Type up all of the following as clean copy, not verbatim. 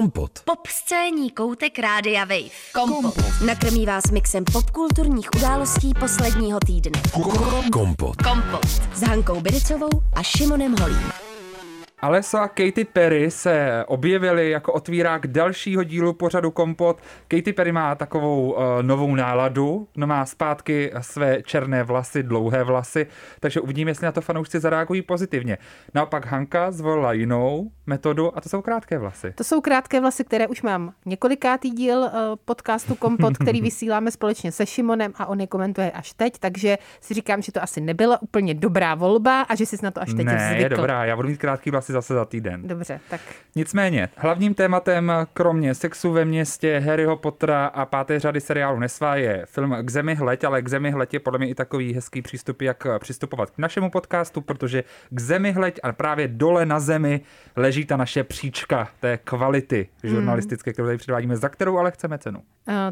Kompot. Popscénní koutek Rádia Wave. Kompot. Nakrmí vás mixem popkulturních událostí posledního týdne. Kompot. Kompot. S Hankou Birecovou a Šimonem Holím. Alessa a Katy Perry se objevily jako otvírák dalšího dílu pořadu Kompot. Katy Perry má takovou novou náladu, má zpátky své černé vlasy, dlouhé vlasy, takže uvidíme, jestli na to fanoušci zareagují pozitivně. Naopak Hanka zvolila jinou metodu a to jsou krátké vlasy. To jsou krátké vlasy, které už mám několikátý díl podcastu Kompot, který vysíláme společně se Šimonem a on je komentuje až teď, takže si říkám, že to asi nebyla úplně dobrá volba a že jsi na to až teď zvykl. Ne, je dobrá, já budu mít krátký vlasy zase za týden. Dobře, tak. Nicméně, hlavním tématem kromě Sexu ve městě, Harryho Pottera a páté řady seriálu Nesvá je film K zemi hleď, ale K zemi hleď je podle mě i takový hezký přístup, jak přistupovat k našemu podcastu, protože K zemi hleď a právě dole na zemi leží ta naše příčka té kvality žurnalistické, kterou tady předvádíme, za kterou ale chceme cenu.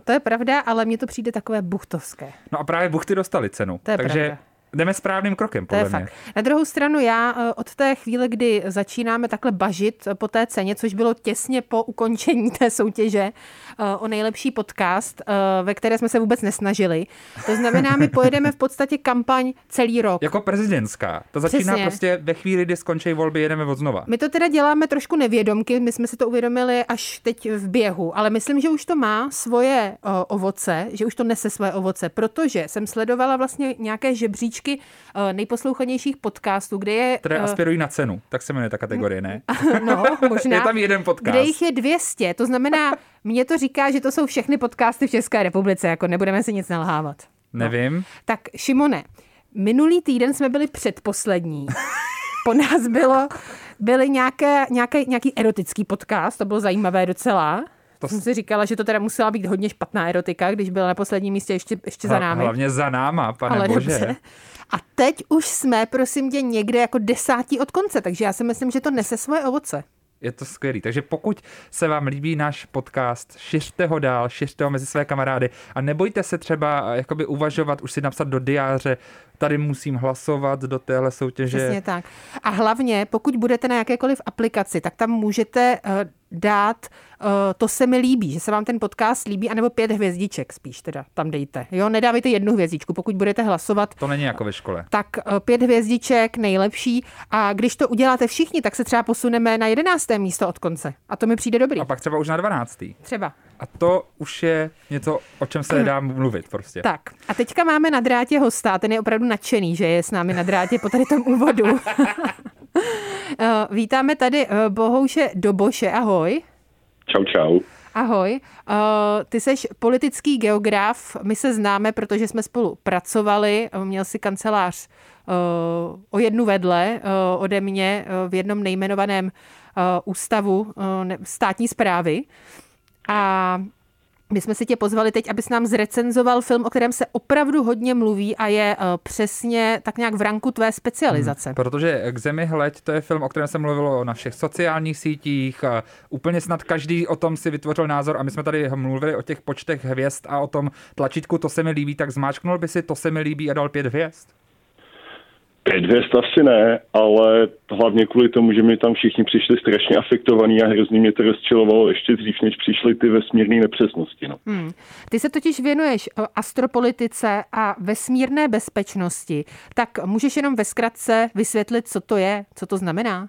To je pravda, ale mně to přijde takové buchtovské. No a právě buchty dostaly cenu. To je takže pravda. Jdeme správným krokem, podle mě. Na druhou stranu já od té chvíle, kdy začínáme takhle bažit po té ceně, což bylo těsně po ukončení té soutěže o nejlepší podcast, ve které jsme se vůbec nesnažili. To znamená, my pojedeme v podstatě kampaň celý rok. Jako prezidentská. To začíná přesně. Prostě ve chvíli, kdy skončí volby, jedeme od znova. My to teda děláme trošku nevědomky, my jsme si to uvědomili až teď v běhu, ale myslím, že už to má svoje ovoce, že už to nese svoje ovoce, protože jsem sledovala vlastně nějaké žebříčky nejposlouchanějších podcastů, kde je... Které aspirují na cenu, tak se jmenuje ta kategorie, ne? No, možná. Je tam jeden podcast. Kde jich je 200, to znamená, mě to říká, že to jsou všechny podcasty v České republice, jako nebudeme si nic nalhávat. Nevím. No. Tak, Šimone, minulý týden jsme byli předposlední. Po nás byly nějaký erotický podcast, to bylo zajímavé docela. Jsem si říkala, že to teda musela být hodně špatná erotika, když byla na posledním místě ještě za námi. Hlavně za náma, pane ale bože. Dobře. A teď už jsme, prosím tě, někde jako 10. od konce, takže já si myslím, že to nese svoje ovoce. Je to skvělý. Takže pokud se vám líbí náš podcast, šiřte ho dál, šiřte ho mezi své kamarády a nebojte se třeba jakoby uvažovat, už si napsat do diáře, tady musím hlasovat do téhle soutěže. Přesně tak. A hlavně, pokud budete na jakékoliv aplikaci, tak tam můžete dát, to se mi líbí, že se vám ten podcast líbí, anebo 5 hvězdiček spíš teda, tam dejte. Jo, nedávejte jednu hvězdičku, pokud budete hlasovat. To není jako ve škole. Tak 5 hvězdiček, nejlepší. A když to uděláte všichni, tak se třeba posuneme na 11. místo od konce. A to mi přijde dobrý. A pak třeba už na 12. Třeba. A to už je něco, o čem se nedá mluvit prostě. Tak. A teďka máme na drátě hosta, ten je opravdu nadšený, že je s námi na drátě po tady tom úvodu. Vítáme tady Bohouše Doboše, ahoj. Čau, čau. Ahoj, ty seš politický geograf, my se známe, protože jsme spolu pracovali, měl jsi kancelář o jednu vedle ode mě v jednom nejmenovaném ústavu státní správy. A my jsme si tě pozvali teď, abys nám zrecenzoval film, o kterém se opravdu hodně mluví a je přesně tak nějak v ranku tvé specializace. Protože K zemi hleď, to je film, o kterém se mluvilo na všech sociálních sítích. Úplně snad každý o tom si vytvořil názor a my jsme tady mluvili o těch počtech hvězd a o tom tlačítku to se mi líbí, tak zmáčknul by si to se mi líbí a dal 5 hvězd? 5 hvězd asi ne, ale hlavně kvůli tomu, že mi tam všichni přišli strašně afektovaní a hrozně mě to rozčilovalo ještě dřív, než přišly ty vesmírné nepřesnosti. No. Ty se totiž věnuješ astropolitice a vesmírné bezpečnosti, tak můžeš jenom ve zkratce vysvětlit, co to je, co to znamená?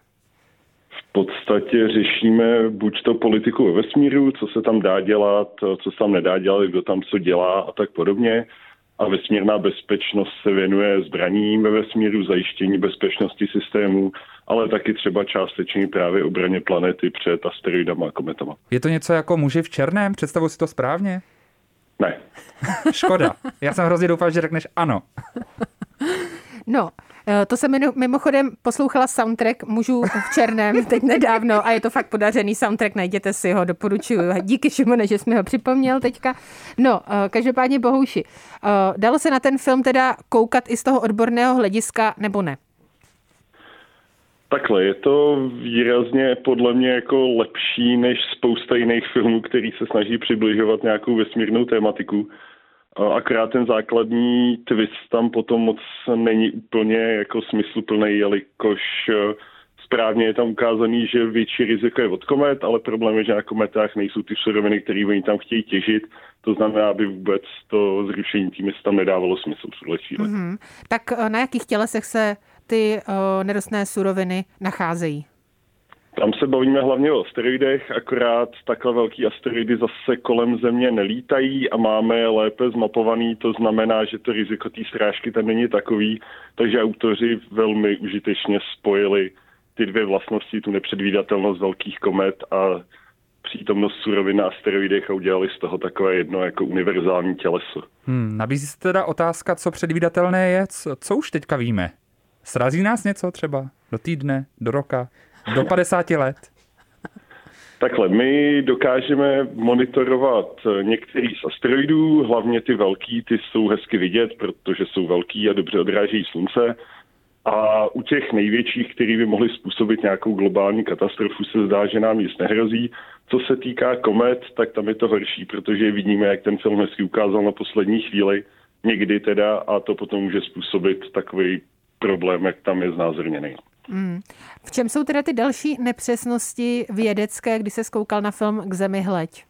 V podstatě řešíme buď to politiku ve vesmíru, co se tam dá dělat, co se tam nedá dělat, kdo tam co dělá a tak podobně. A vesmírná bezpečnost se věnuje zbraním ve vesmíru, zajištění bezpečnosti systému, ale taky třeba částečně právě obraně planety před asteroidama a kometama. Je to něco jako Muži v černém? Představuji si to správně? Ne. Škoda. Já jsem hrozně doufal, že řekneš ano. No, to jsem mimochodem poslouchala soundtrack Mužů v černém teď nedávno a je to fakt podařený soundtrack, najděte si ho, doporučuju. Díky, Šimone, že jsi mi ho připomněl teďka. No, každopádně Bohouši, dalo se na ten film teda koukat i z toho odborného hlediska, nebo ne? Takhle, je to výrazně podle mě jako lepší než spousta jiných filmů, který se snaží přibližovat nějakou vesmírnou tématiku. Akorát ten základní twist tam potom moc není úplně jako smysluplný, jelikož správně je tam ukázaný, že větší riziko je od komet, ale problém je, že na kometách nejsou ty suroviny, které oni tam chtějí těžit. To znamená, aby vůbec to zrušení té mise tam nedávalo smysl v tuhle chvíli. Mm-hmm. Tak na jakých tělesech se ty nerostné suroviny nacházejí? Tam se bavíme hlavně o asteroidech, akorát takhle velký asteroidy zase kolem Země nelítají a máme je lépe zmapovaný, to znamená, že to riziko té srážky tam není takový, takže autoři velmi užitečně spojili ty dvě vlastnosti, tu nepředvídatelnost velkých komet a přítomnost surovin na asteroidech a udělali z toho takové jedno jako univerzální těleso. Nabízí se teda otázka, co předvídatelné je, co už teďka víme? Srazí nás něco třeba do týdne, do roka? Do 50 let? Takhle, my dokážeme monitorovat některý z asteroidů, hlavně ty velký, ty jsou hezky vidět, protože jsou velký a dobře odrážejí slunce. A u těch největších, který by mohli způsobit nějakou globální katastrofu, se zdá, že nám nic nehrozí. Co se týká komet, tak tam je to horší, protože vidíme, jak ten film hezky ukázal na poslední chvíli, někdy teda, a to potom může způsobit takový problém, jak tam je znázorněný. Hmm. V čem jsou teda ty další nepřesnosti vědecké, když se koukal na film K zemi hleď?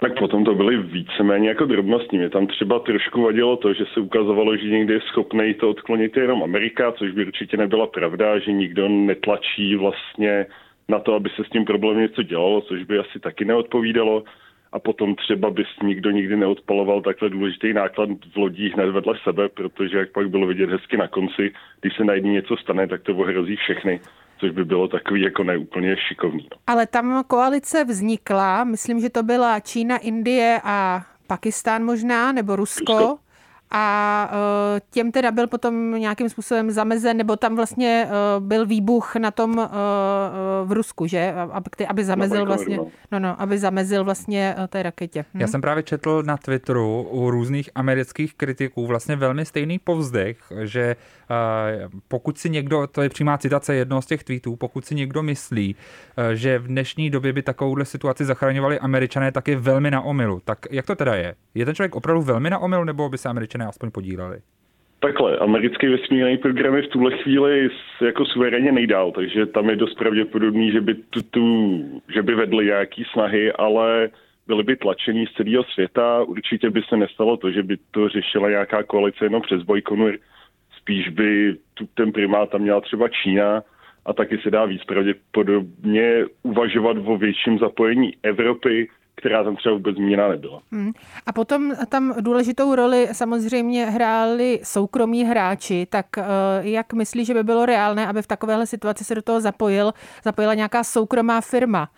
Tak potom to byly víceméně jako drobnosti. Mě tam třeba trošku vadilo to, že se ukazovalo, že někdy je schopnej to odklonit jenom Amerika, což by určitě nebyla pravda, že nikdo netlačí vlastně na to, aby se s tím problémem něco dělalo, což by asi taky neodpovídalo. A potom třeba by nikdo nikdy neodpaloval takhle důležitý náklad v lodích hned vedle sebe, protože jak pak bylo vidět hezky na konci, když se najednou něco stane, tak to ohrozí všechny, což by bylo takový jako neúplně šikovný. Ale tam koalice vznikla, myslím, že to byla Čína, Indie a Pakistán možná, nebo Rusko. A těm teda byl potom nějakým způsobem zamezen, nebo tam vlastně byl výbuch na tom v Rusku, že? Aby zamezil vlastně té raketě. Já jsem právě četl na Twitteru u různých amerických kritiků vlastně velmi stejný povzdech, že pokud si někdo, to je přímá citace jednoho z těch tweetů, pokud si někdo myslí, že v dnešní době by takovouhle situaci zachraňovali Američané, tak je velmi na omylu. Tak jak to teda je? Je ten člověk opravdu velmi na omylu, nebo by se Američané aspoň podílali? Takhle, americký vesmírný program je v tuhle chvíli jako suverénně nejdál, takže tam je dost pravděpodobný, že by, že by vedli nějaký snahy, ale byli by tlačení z celého světa. Určitě by se nestalo to, že by to řešila nějaká koalice jenom přes bojkonu. Spíš by ten primát tam měla třeba Čína a taky se dá víc pravděpodobně uvažovat o větším zapojení Evropy, která tam třeba vůbec zmíněna nebyla. A potom tam důležitou roli samozřejmě hráli soukromí hráči, tak jak myslíš, že by bylo reálné, aby v takovéhle situaci se do toho zapojila nějaká soukromá firma?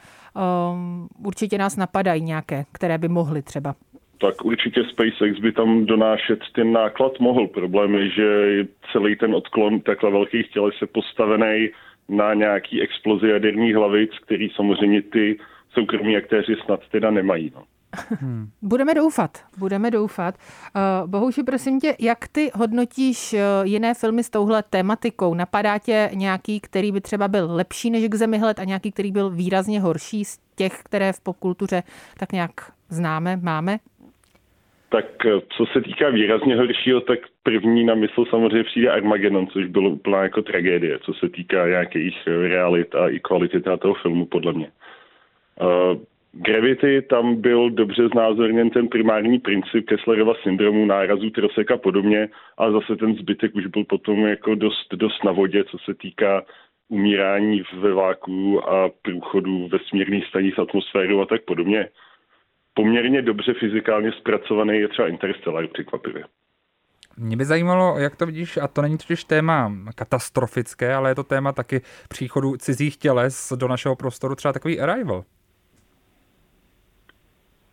Určitě nás napadají nějaké, které by mohly třeba. Tak určitě SpaceX by tam donášet ten náklad mohl. Problém je, že celý ten odklon takhle velkých těles je postavený na nějaký explozi jaderních hlavic, který samozřejmě ty soukromí aktéři snad teda nemají. No. Budeme doufat. Bohouši, prosím tě, jak ty hodnotíš jiné filmy s touhle tematikou? Napadá tě nějaký, který by třeba byl lepší než K zemi hleď a nějaký, který byl výrazně horší z těch, které v popkultuře tak nějak známe, máme? Tak co se týká výrazně horšího, tak první na mysl samozřejmě přijde Armagedon, což bylo úplně jako tragédie, co se týká nějakých realit a i kvality toho filmu, podle mě. Gravity, tam byl dobře znázorněn ten primární princip Kesslerova syndromu, nárazů trosek a podobně, a zase ten zbytek už byl potom jako dost na vodě, co se týká umírání ve vákuu a průchodu vesmírných stanic s atmosférou a tak podobně. Poměrně dobře fyzikálně zpracovaný je třeba Interstellar, překvapivě. Mě by zajímalo, jak to vidíš, a to není totiž téma katastrofické, ale je to téma taky příchodu cizích těles do našeho prostoru, třeba takový Arrival.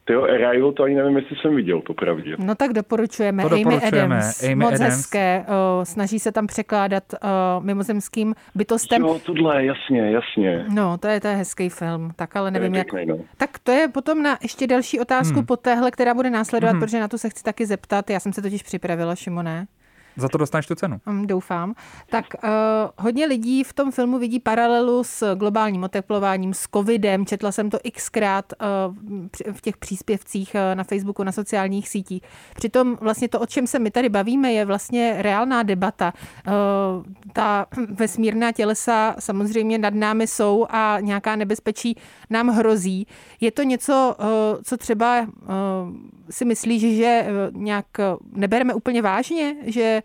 Jo, Arrival, to ani nevím, jestli jsem viděl, popravdě. No tak doporučujeme. Amy Adams. Hezké, snaží se tam překládat mimozemským bytostem. Jo, tohle, jasně. No, to je hezký film, tak ale nevím, jak. Pěkný, no. Tak to je potom na ještě další otázku po téhle, která bude následovat, protože na tu se chci taky zeptat. Já jsem se totiž připravila, Šimone. Za to dostaneš tu cenu. Doufám. Tak hodně lidí v tom filmu vidí paralelu s globálním oteplováním, s covidem. Četla jsem to xkrát v těch příspěvcích na Facebooku, na sociálních sítích. Přitom vlastně to, o čem se my tady bavíme, je vlastně reálná debata. Ta vesmírná tělesa samozřejmě nad námi jsou a nějaká nebezpečí nám hrozí. Je to něco, co třeba si myslíš, že nějak nebereme úplně vážně, že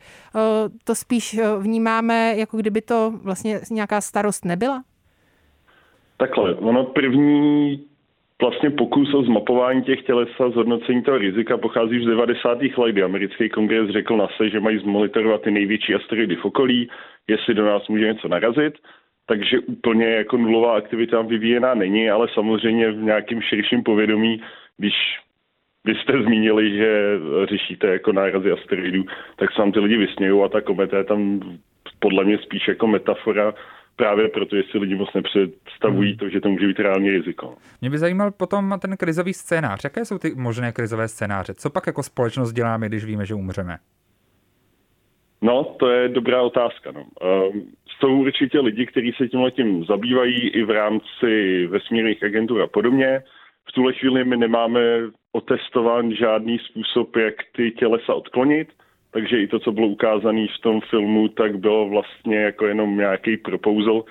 to spíš vnímáme, jako kdyby to vlastně nějaká starost nebyla? Takhle, ono první vlastně pokus o zmapování těch těles a zhodnocení toho rizika pochází už z 90. let, kdy americký kongres řekl NASA, že mají zmonitorovat ty největší asteroidy v okolí, jestli do nás může něco narazit. Takže úplně jako nulová aktivita vyvíjená není, ale samozřejmě v nějakým širším povědomí, když vy jste zmínili, že řešíte jako nárazy asteroidů, tak se tam ty lidi vysmějou a ta kometa je tam podle mě spíš jako metafora, právě proto, jestli lidi moc nepředstavují to, že to může být reálně riziko. Mě by zajímal potom ten krizový scénář. Jaké jsou ty možné krizové scénáře? Co pak jako společnost děláme, když víme, že umřeme? No, to je dobrá otázka. No. Jsou určitě lidi, kteří se tímhletím zabývají i v rámci vesmírných agentur a podobně. V tuhle chvíli my nemáme otestován žádný způsob, jak ty tělesa odklonit, takže i to, co bylo ukázané v tom filmu, tak bylo vlastně jako jenom nějaký proposal,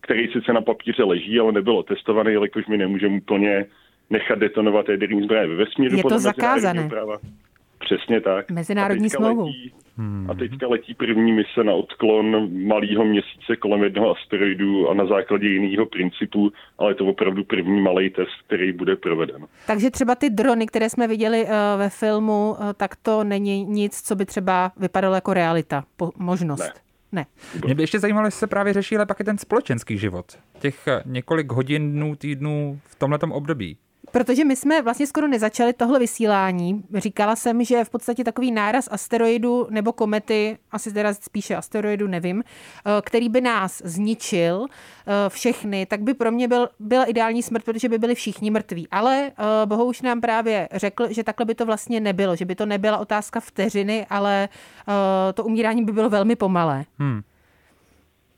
který sice na papíře leží, ale nebyl otestovaný, jelikož my nemůžeme úplně nechat detonovat jaderný zbraně ve vesmíru. Je to zakázané. Přesně tak. Mezinárodní smlouvu. A teďka letí první mise na odklon malého měsíce kolem jednoho asteroidu a na základě jiného principu, ale je to opravdu první malý test, který bude proveden. Takže třeba ty drony, které jsme viděli ve filmu, tak to není nic, co by třeba vypadalo jako realita, možnost. Ne. Mě by ještě zajímalo, jestli se právě řeší, ale pak je ten společenský život. Těch několik hodin, dnů, týdnů v tomhletom období. Protože my jsme vlastně skoro nezačali tohle vysílání. Říkala jsem, že v podstatě takový náraz asteroidu nebo komety, asi teda spíše asteroidu, nevím, který by nás zničil všechny, tak by pro mě byla ideální smrt, protože by byli všichni mrtví. Ale Bohouš nám právě řekl, že takhle by to vlastně nebylo, že by to nebyla otázka vteřiny, ale to umírání by bylo velmi pomalé.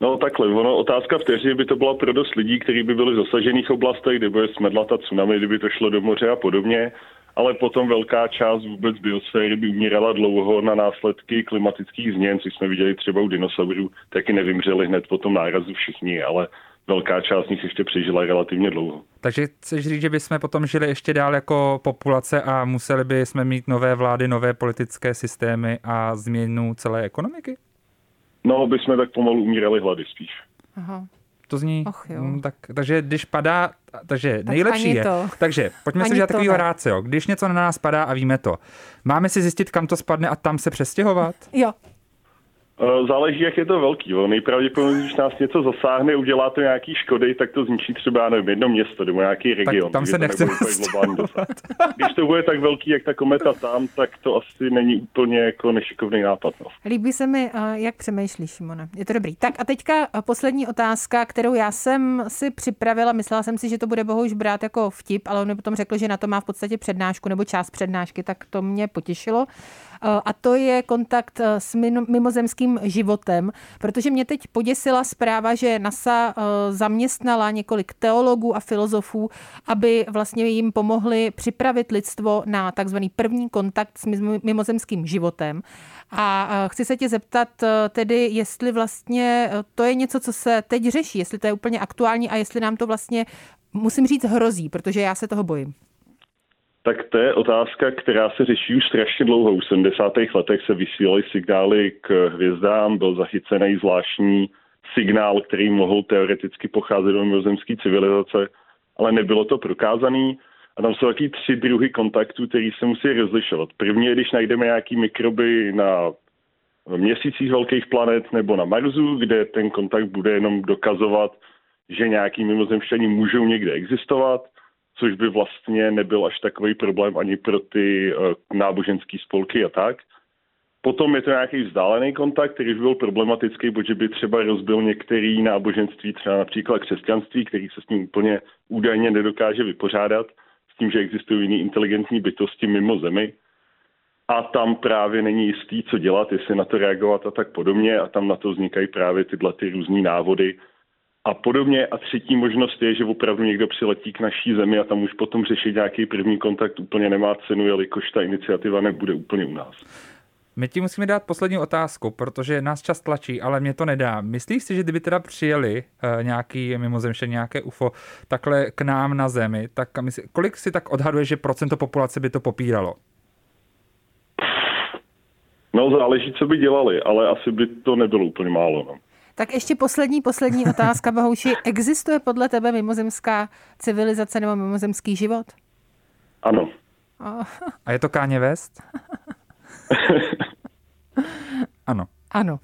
No takhle, ono otázka vteřiny by to byla pro dost lidí, kteří by byli v zasažených oblastech, kde bude smedlata tsunami, kdyby to šlo do moře a podobně, ale potom velká část vůbec biosféry by umírala dlouho na následky klimatických změn, což jsme viděli třeba u dinosaurů, taky nevymřeli hned po tom nárazu všichni, ale velká část z nich ještě přežila relativně dlouho. Takže chceš říct, že bychom potom žili ještě dál jako populace a museli bychom mít nové vlády, nové politické systémy a změnu celé ekonomiky? No, by jsme tak pomalu umírali hlady spíš. Aha. To zní... Takže když padá... Takže nejlepší je... To. Takže pojďme si udělat takovýho rádce. Když něco na nás padá a víme to, máme si zjistit, kam to spadne a tam se přestěhovat? Jo. Záleží, jak je to velký. Nejpravděpodobně, když nás něco zasáhne, udělá to nějaký škody, tak to zničí třeba, nevím, jedno město nebo nějaký region. Tak tam se nechceme stěhovat. Když to bude tak velký, jak ta kometa tam, tak to asi není úplně jako nešikovný nápad. No. Líbí se mi, jak přemýšlíš, Šimone. Je to dobrý. Tak a teďka poslední otázka, kterou já jsem si připravila. Myslela jsem si, že to bude Bohouš brát jako vtip, ale on mi potom řekl, že na to má v podstatě přednášku nebo část přednášky, tak to mě potěšilo. A to je kontakt s mimozemským životem, protože mě teď poděsila zpráva, že NASA zaměstnala několik teologů a filozofů, aby vlastně jim pomohli připravit lidstvo na takzvaný první kontakt s mimozemským životem. A chci se tě zeptat tedy, jestli vlastně to je něco, co se teď řeší, jestli to je úplně aktuální a jestli nám to vlastně, musím říct, hrozí, protože já se toho bojím. Tak to je otázka, která se řeší už strašně dlouho. V 70. letech se vysílaly signály k hvězdám, byl zachycený zvláštní signál, který mohl teoreticky pocházet do mimozemské civilizace, ale nebylo to prokázaný. A tam jsou taky tři druhy kontaktů, který se musí rozlišovat. První je, když najdeme nějaký mikroby na měsících velkých planet nebo na Marsu, kde ten kontakt bude jenom dokazovat, že nějaký mimozemšťani můžou někde existovat, což by vlastně nebyl až takový problém ani pro ty náboženské spolky a tak. Potom je to nějaký vzdálený kontakt, který by byl problematický, protože by třeba rozbil některé náboženství, třeba například křesťanství, který se s ním úplně údajně nedokáže vypořádat, s tím, že existují jiné inteligentní bytosti mimo Zemi. a tam právě není jistý, co dělat, jestli na to reagovat a tak podobně, a tam na to vznikají právě ty různý návody a podobně. A třetí možnost je, že opravdu někdo přiletí k naší zemi a tam už potom řešit nějaký první kontakt úplně nemá cenu, jelikož ta iniciativa nebude úplně u nás. My ti musíme dát poslední otázku, protože nás čas tlačí, ale mě to nedá. Myslíš si, že kdyby teda přijeli nějaký mimozemšťané, nějaké UFO takhle k nám na zemi, tak kolik si tak odhaduje, že procento populace by to popíralo? No, záleží, co by dělali, ale asi by to nebylo úplně málo. No. Tak ještě poslední otázka, Bohouši. Existuje podle tebe mimozemská civilizace nebo mimozemský život? Ano. Oh. A je to Kanye West? Ano. Ano.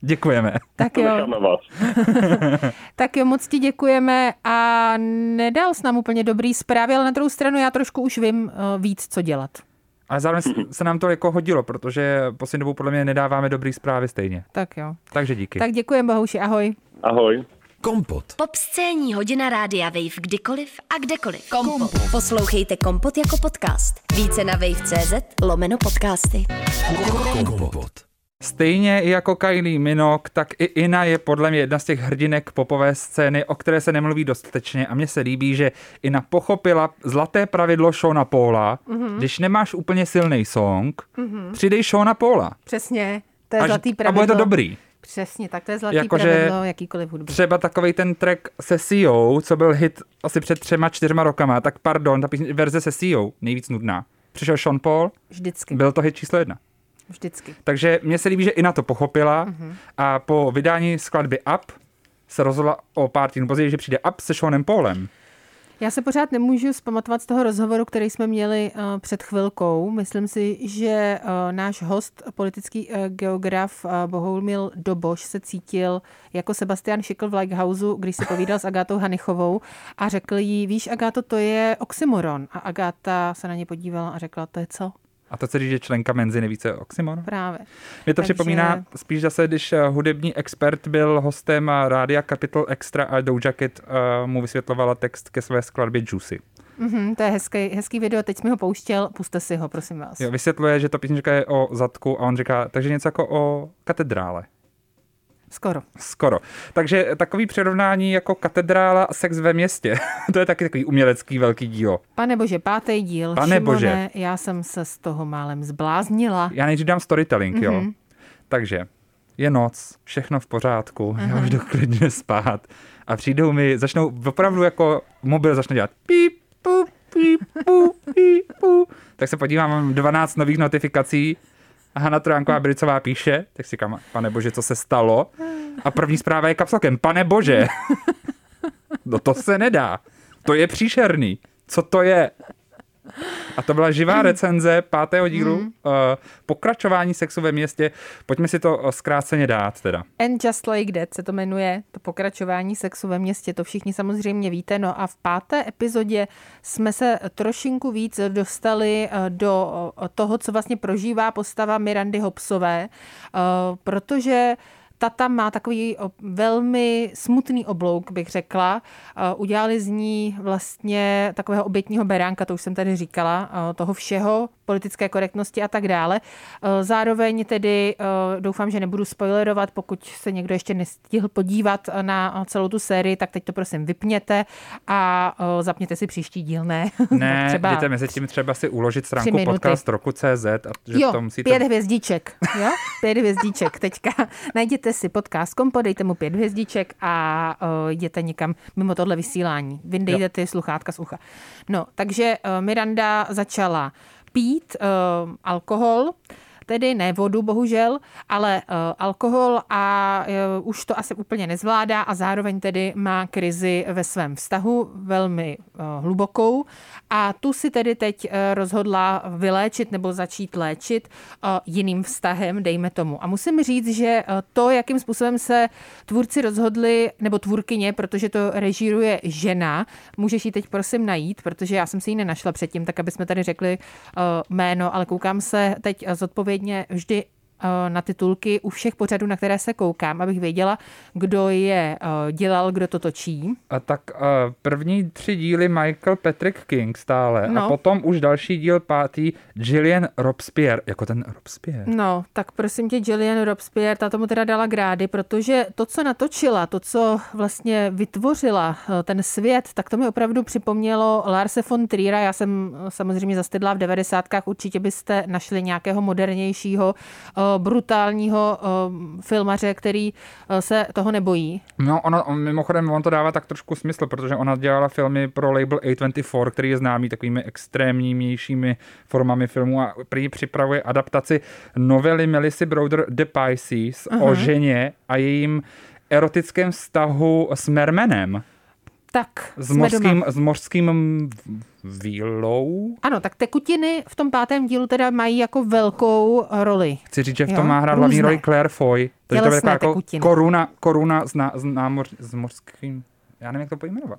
Děkujeme. Tak jo. Tak jo, moc ti děkujeme a nedal jsi nám úplně dobrý zprávy, ale na druhou stranu já trošku už vím víc, co dělat. Ale zároveň se nám to jako hodilo, protože poslední dobou podle mě nedáváme dobrý zprávy stejně. Tak jo. Takže díky. Tak děkujeme, Bohouši, ahoj. Ahoj. Kompot. Popscénní hodina Rádia Wave kdykoliv a kdekoliv. Kompot. Poslouchejte Kompot jako podcast. Více na wave.cz/podcasty. Kompot. Stejně jako Kylie Minogue, tak i Ina je podle mě jedna z těch hrdinek popové scény, o které se nemluví dostatečně, a mně se líbí, že Ina pochopila zlaté pravidlo Šona Paula, když nemáš úplně silný song, přidej Šona Paula. Přesně, to je zlatý pravidlo. A bude to dobrý. Přesně, tak to je zlatý pravidlo jakýkoliv hudby. Třeba takovej ten track se Sio, co byl hit asi před 3-4 rokama, tak pardon, ta verze se Sio, nejvíc nudná. Přišel Sean Paul, vždycky. Byl to hit číslo 1. Vždycky. Takže mně se líbí, že Ina to pochopila a po vydání skladby Up se rozhodla o pár týdnů později, že přijde Up se Seanem Paulem. Já se pořád nemůžu vzpamatovat z toho rozhovoru, který jsme měli před chvilkou. Myslím si, že náš host, politický geograf Bohouš Doboš, se cítil jako Sebastian Šikl v Likehouseu, když se povídal s Agátou Hanichovou a řekl jí, víš, Agáto, to je oxymoron. A Agáta se na ně podívala a řekla, to je co? A to se říká, že členka Menzy neví, co je oxymoron? Právě. Mě to připomíná spíš zase, když hudební expert byl hostem Rádia Capital Extra a Doja Cat mu vysvětlovala text ke své skladbě Juicy. To je hezký video, teď jsi mi ho pouštěl, puste si ho, prosím vás. Jo, vysvětluje, že ta písnička je o zadku a on říká, takže něco jako o katedrále. Skoro. Takže takový přirovnání jako katedrála a Sex ve městě. To je taky takový umělecký velký dílo. Panebože, 5. díl. Panebože. Já jsem se z toho málem zbláznila. Já nejdřív dám storytelling, jo. Takže je noc, všechno v pořádku, já už jdu klidně spát. A přijdou mi, začnou opravdu jako mobil začne dělat píp, půp, píp, půp, píp, půp. Tak se podívám, mám 12 nových notifikací. A Hanna Trojánková Biricová píše, tak si říkám, pane bože, co se stalo? A první zpráva je kapslokem, pane bože. No to se nedá. To je příšerný. Co to je? A to byla živá recenze 5. dílu pokračování Sexu ve městě. Pojďme si to zkráceně dát teda. And Just Like That se to jmenuje, to pokračování Sexu ve městě, to všichni samozřejmě víte. No a v 5. epizodě jsme se trošinku víc dostali do toho, co vlastně prožívá postava Mirandy Hobsové, protože ta tam má takový velmi smutný oblouk, bych řekla. Udělali z ní vlastně takového obětního beránka, to už jsem tady říkala, toho všeho, politické korektnosti a tak dále. Zároveň tedy doufám, že nebudu spoilerovat, pokud se někdo ještě nestihl podívat na celou tu sérii, tak teď to prosím vypněte a zapněte si příští díl, ne? Ne, třeba jděte mezi tím třeba si uložit stránku podcast roku.cz. Jo, to musíte... 5 hvězdiček. Jo, 5 hvězdiček teďka. Najděte si podcast Kompo, dejte mu 5 hvězdiček a jděte někam mimo tohle vysílání. Vyndejte ty sluchátka z ucha. No, takže Miranda začala pít alkohol, tedy ne vodu, bohužel, ale alkohol a už to asi úplně nezvládá a zároveň tedy má krizi ve svém vztahu velmi hlubokou a tu si tedy teď rozhodla vyléčit nebo začít léčit jiným vztahem, dejme tomu. A musím říct, že to, jakým způsobem se tvůrci rozhodli, nebo tvůrkyně, protože to režíruje žena, můžeš ji teď prosím najít, protože já jsem si ji nenašla předtím, tak aby jsme tady řekli jméno, ale koukám se teď zodpovědně vždy na titulky u všech pořadů, na které se koukám, abych věděla, kdo je dělal, kdo to točí. A tak první 3 díly Michael Patrick King stále. No. A potom už další díl 5. Gillian Robespierre. Jako ten Robespierre. No, tak prosím tě, Gillian Robespierre, ta tomu teda dala grády, protože to, co natočila, to, co vlastně vytvořila ten svět, tak to mi opravdu připomnělo Larse von Triera. Já jsem samozřejmě zastydla v 90. Určitě byste našli nějakého modernějšího, brutálního filmaře, který se toho nebojí. No, mimochodem, on to dává tak trošku smysl, protože ona dělala filmy pro label A24, který je známý takovými extrémnějšími formami filmu a připravuje adaptaci novely Melissy Broder The Pisces o ženě a jejím erotickém vztahu s mermanem. Tak, s mořským vílou. Ano, tak tekutiny v tom 5. dílu teda mají jako velkou roli. Chci říct, že v tom má hrát hlavní roli Claire Foy. To je to jako koruna s mořským... Já nevím, jak to pojmenovat.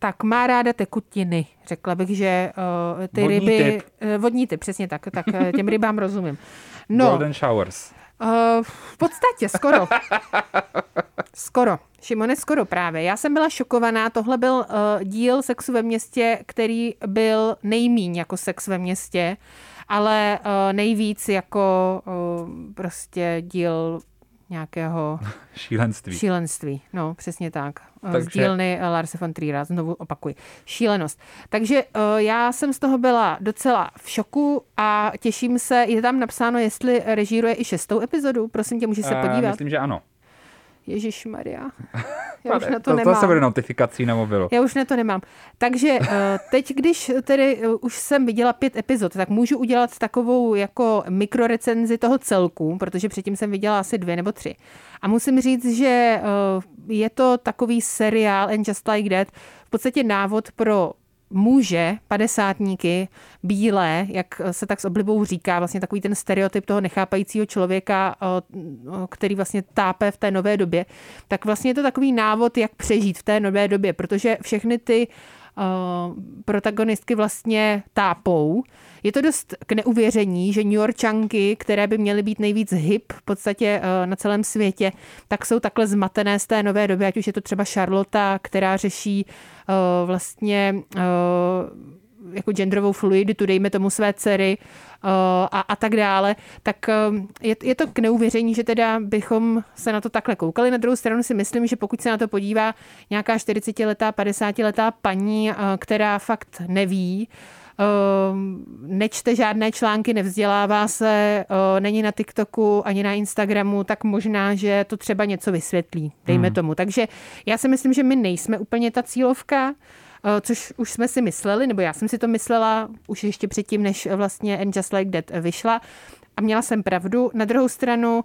Tak má ráda tekutiny. Řekla bych, že ty vodní ryby... Vodní typ, přesně tak. Tak těm rybám rozumím. No, Golden showers. V podstatě skoro. Šimone, skoro právě. Já jsem byla šokovaná. Tohle byl díl Sexu ve městě, který byl nejmíň jako Sex ve městě, ale nejvíc jako prostě díl nějakého šílenství. No, přesně tak. Takže... Z dílny Larse von Triera, znovu opakuji. Šílenost. Takže já jsem z toho byla docela v šoku a těším se, je tam napsáno, jestli režíruje i 6. epizodu. Prosím tě, můžeš se podívat? Myslím, že ano. Ježišmarja. Já už na to nemám. To se bude notifikací na mobilu. Já už na to nemám. Takže teď, když tedy už jsem viděla 5 epizod, tak můžu udělat takovou jako mikrorecenzi toho celku, protože předtím jsem viděla asi 2 nebo 3. A musím říct, že je to takový seriál And Just Like That, v podstatě návod pro muže, padesátníky, bílé, jak se tak s oblibou říká, vlastně takový ten stereotyp toho nechápajícího člověka, který vlastně tápe v té nové době, tak vlastně je to takový návod, jak přežít v té nové době, protože všechny ty protagonistky vlastně tápou. Je to dost k neuvěření, že New Yorkčanky, které by měly být nejvíc hip v podstatě na celém světě, tak jsou takhle zmatené z té nové doby, ať už je to třeba Charlotte, která řeší vlastně jako genderovou fluiditu, dejme tomu své dcery a tak dále, tak je to k neuvěření, že teda bychom se na to takhle koukali. Na druhou stranu si myslím, že pokud se na to podívá nějaká 40letá, 50letá paní, která fakt neví, nečte žádné články, nevzdělává se, není na TikToku ani na Instagramu, tak možná, že to třeba něco vysvětlí, dejme tomu. Takže já si myslím, že my nejsme úplně ta cílovka, což už jsme si mysleli, nebo já jsem si to myslela už ještě předtím, než vlastně And Just Like That vyšla a měla jsem pravdu. Na druhou stranu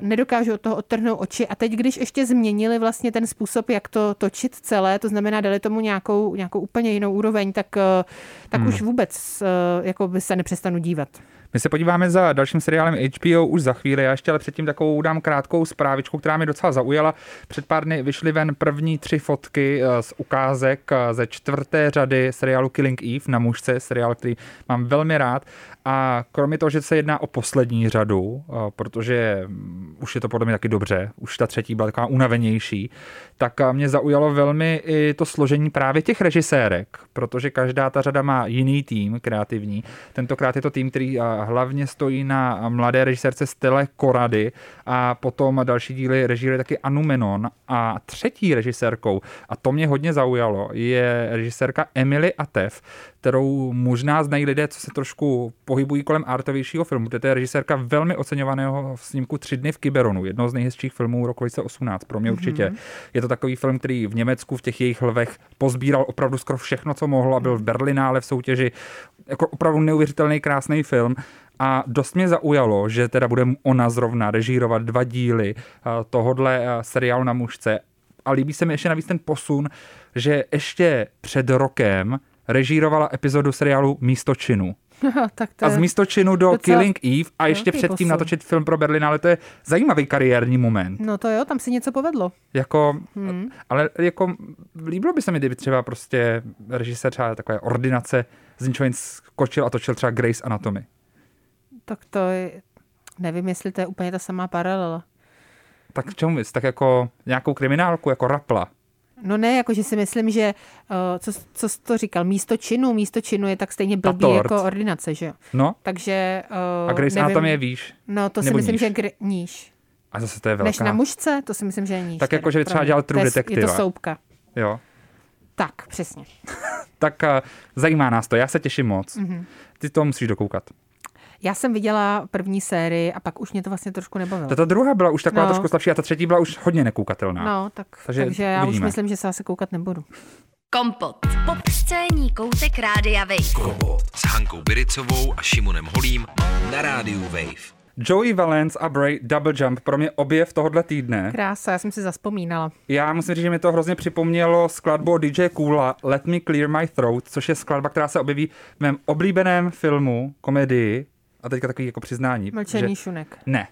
nedokážu od toho odtrhnout oči a teď, když ještě změnili vlastně ten způsob, jak to točit celé, to znamená dali tomu nějakou úplně jinou úroveň, tak už vůbec jako by se nepřestanu dívat. My se podíváme za dalším seriálem HBO už za chvíli, já ještě ale předtím takovou dám krátkou zprávičku, která mě docela zaujala. Před pár dny vyšly ven první 3 fotky z ukázek ze 4. řady seriálu Killing Eve, Na mušce, seriál, který mám velmi rád. A kromě toho, že se jedná o poslední řadu, protože už je to podle mě taky dobře, už ta 3. byla taková unavenější, tak mě zaujalo velmi i to složení právě těch režisérek, protože každá ta řada má jiný tým kreativní. Tentokrát je to tým, který hlavně stojí na mladé režisérce Stelle Korady a potom další díly režíruje taky Anu Menon a 3. režisérkou, a to mě hodně zaujalo, je režisérka Emily Atef, kterou možná znají lidé, co se trošku pohybují kolem artovějšího filmu. To je režisérka velmi oceňovaného snímku 3 dny v Kyberonu, jednoho z nejhezčích filmů roku 2018, pro mě určitě. Je to takový film, který v Německu v těch jejich lvech pozbíral opravdu skoro všechno, co mohlo, a byl v Berlinále v soutěži. Jako opravdu neuvěřitelný, krásný film. A dost mě zaujalo, že teda bude ona zrovna režírovat 2 díly tohodle seriálu Na mušce. A líbí se mi ještě navíc ten posun, že ještě před rokem režírovala epizodu seriálu Místo činu. A z Místo činu do Killing Eve a ještě předtím natočit film pro Berlinále, to je zajímavý kariérní moment. No to jo, tam si něco povedlo. Jako, ale jako líbilo by se mi, kdyby třeba prostě režisér třeba takové ordinace z ničeho skočil a točil třeba Grey's Anatomy. Tak to je... Nevím, jestli to je úplně ta samá paralela. Tak v čem jsi? Tak jako nějakou kriminálku, jako Rapla? No ne, jakože si myslím, že, co jsi to říkal, místo činu je tak stejně blbý jako ordinace, že jo? No. Takže, a Grace Anatomy je výš? No, to si myslím, níž? Že je níž. A zase to je velká. Než Na mušce, to si myslím, že je níž. Tak jakože třeba dělal True Detective. Je to soupka. Jo. Tak, přesně. Tak zajímá nás to, já se těším moc. Mm-hmm. Ty to musíš dokoukat. Já jsem viděla první sérii a pak už mě to vlastně trošku nebavilo. Ta druhá byla už taková trošku slabší a ta třetí byla už hodně nekoukatelná. No, takže já už myslím, že se asi koukat nebudu. Kompot. Popscénní koutek Rádia Wave. Kompot s Hankou Biricovou a Šimonem Holím na Rádiu Wave. Joey Valence a Bray Double Jump, pro mě objev tohohle týdne. Krása, já jsem si zazpomínala. Já musím říct, že mi to hrozně připomnělo skladbu DJ Coola Let Me Clear My Throat, což je skladba, která se objeví v mém oblíbeném filmu, komedii, a teďka takový jako přiznání. Mlčení šunek. Ne,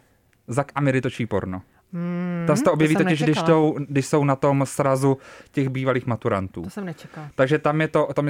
Zak a Miri točí porno. Ta se to objeví to totiž, když jsou na tom srazu těch bývalých maturantů. To jsem nečekala. Takže tam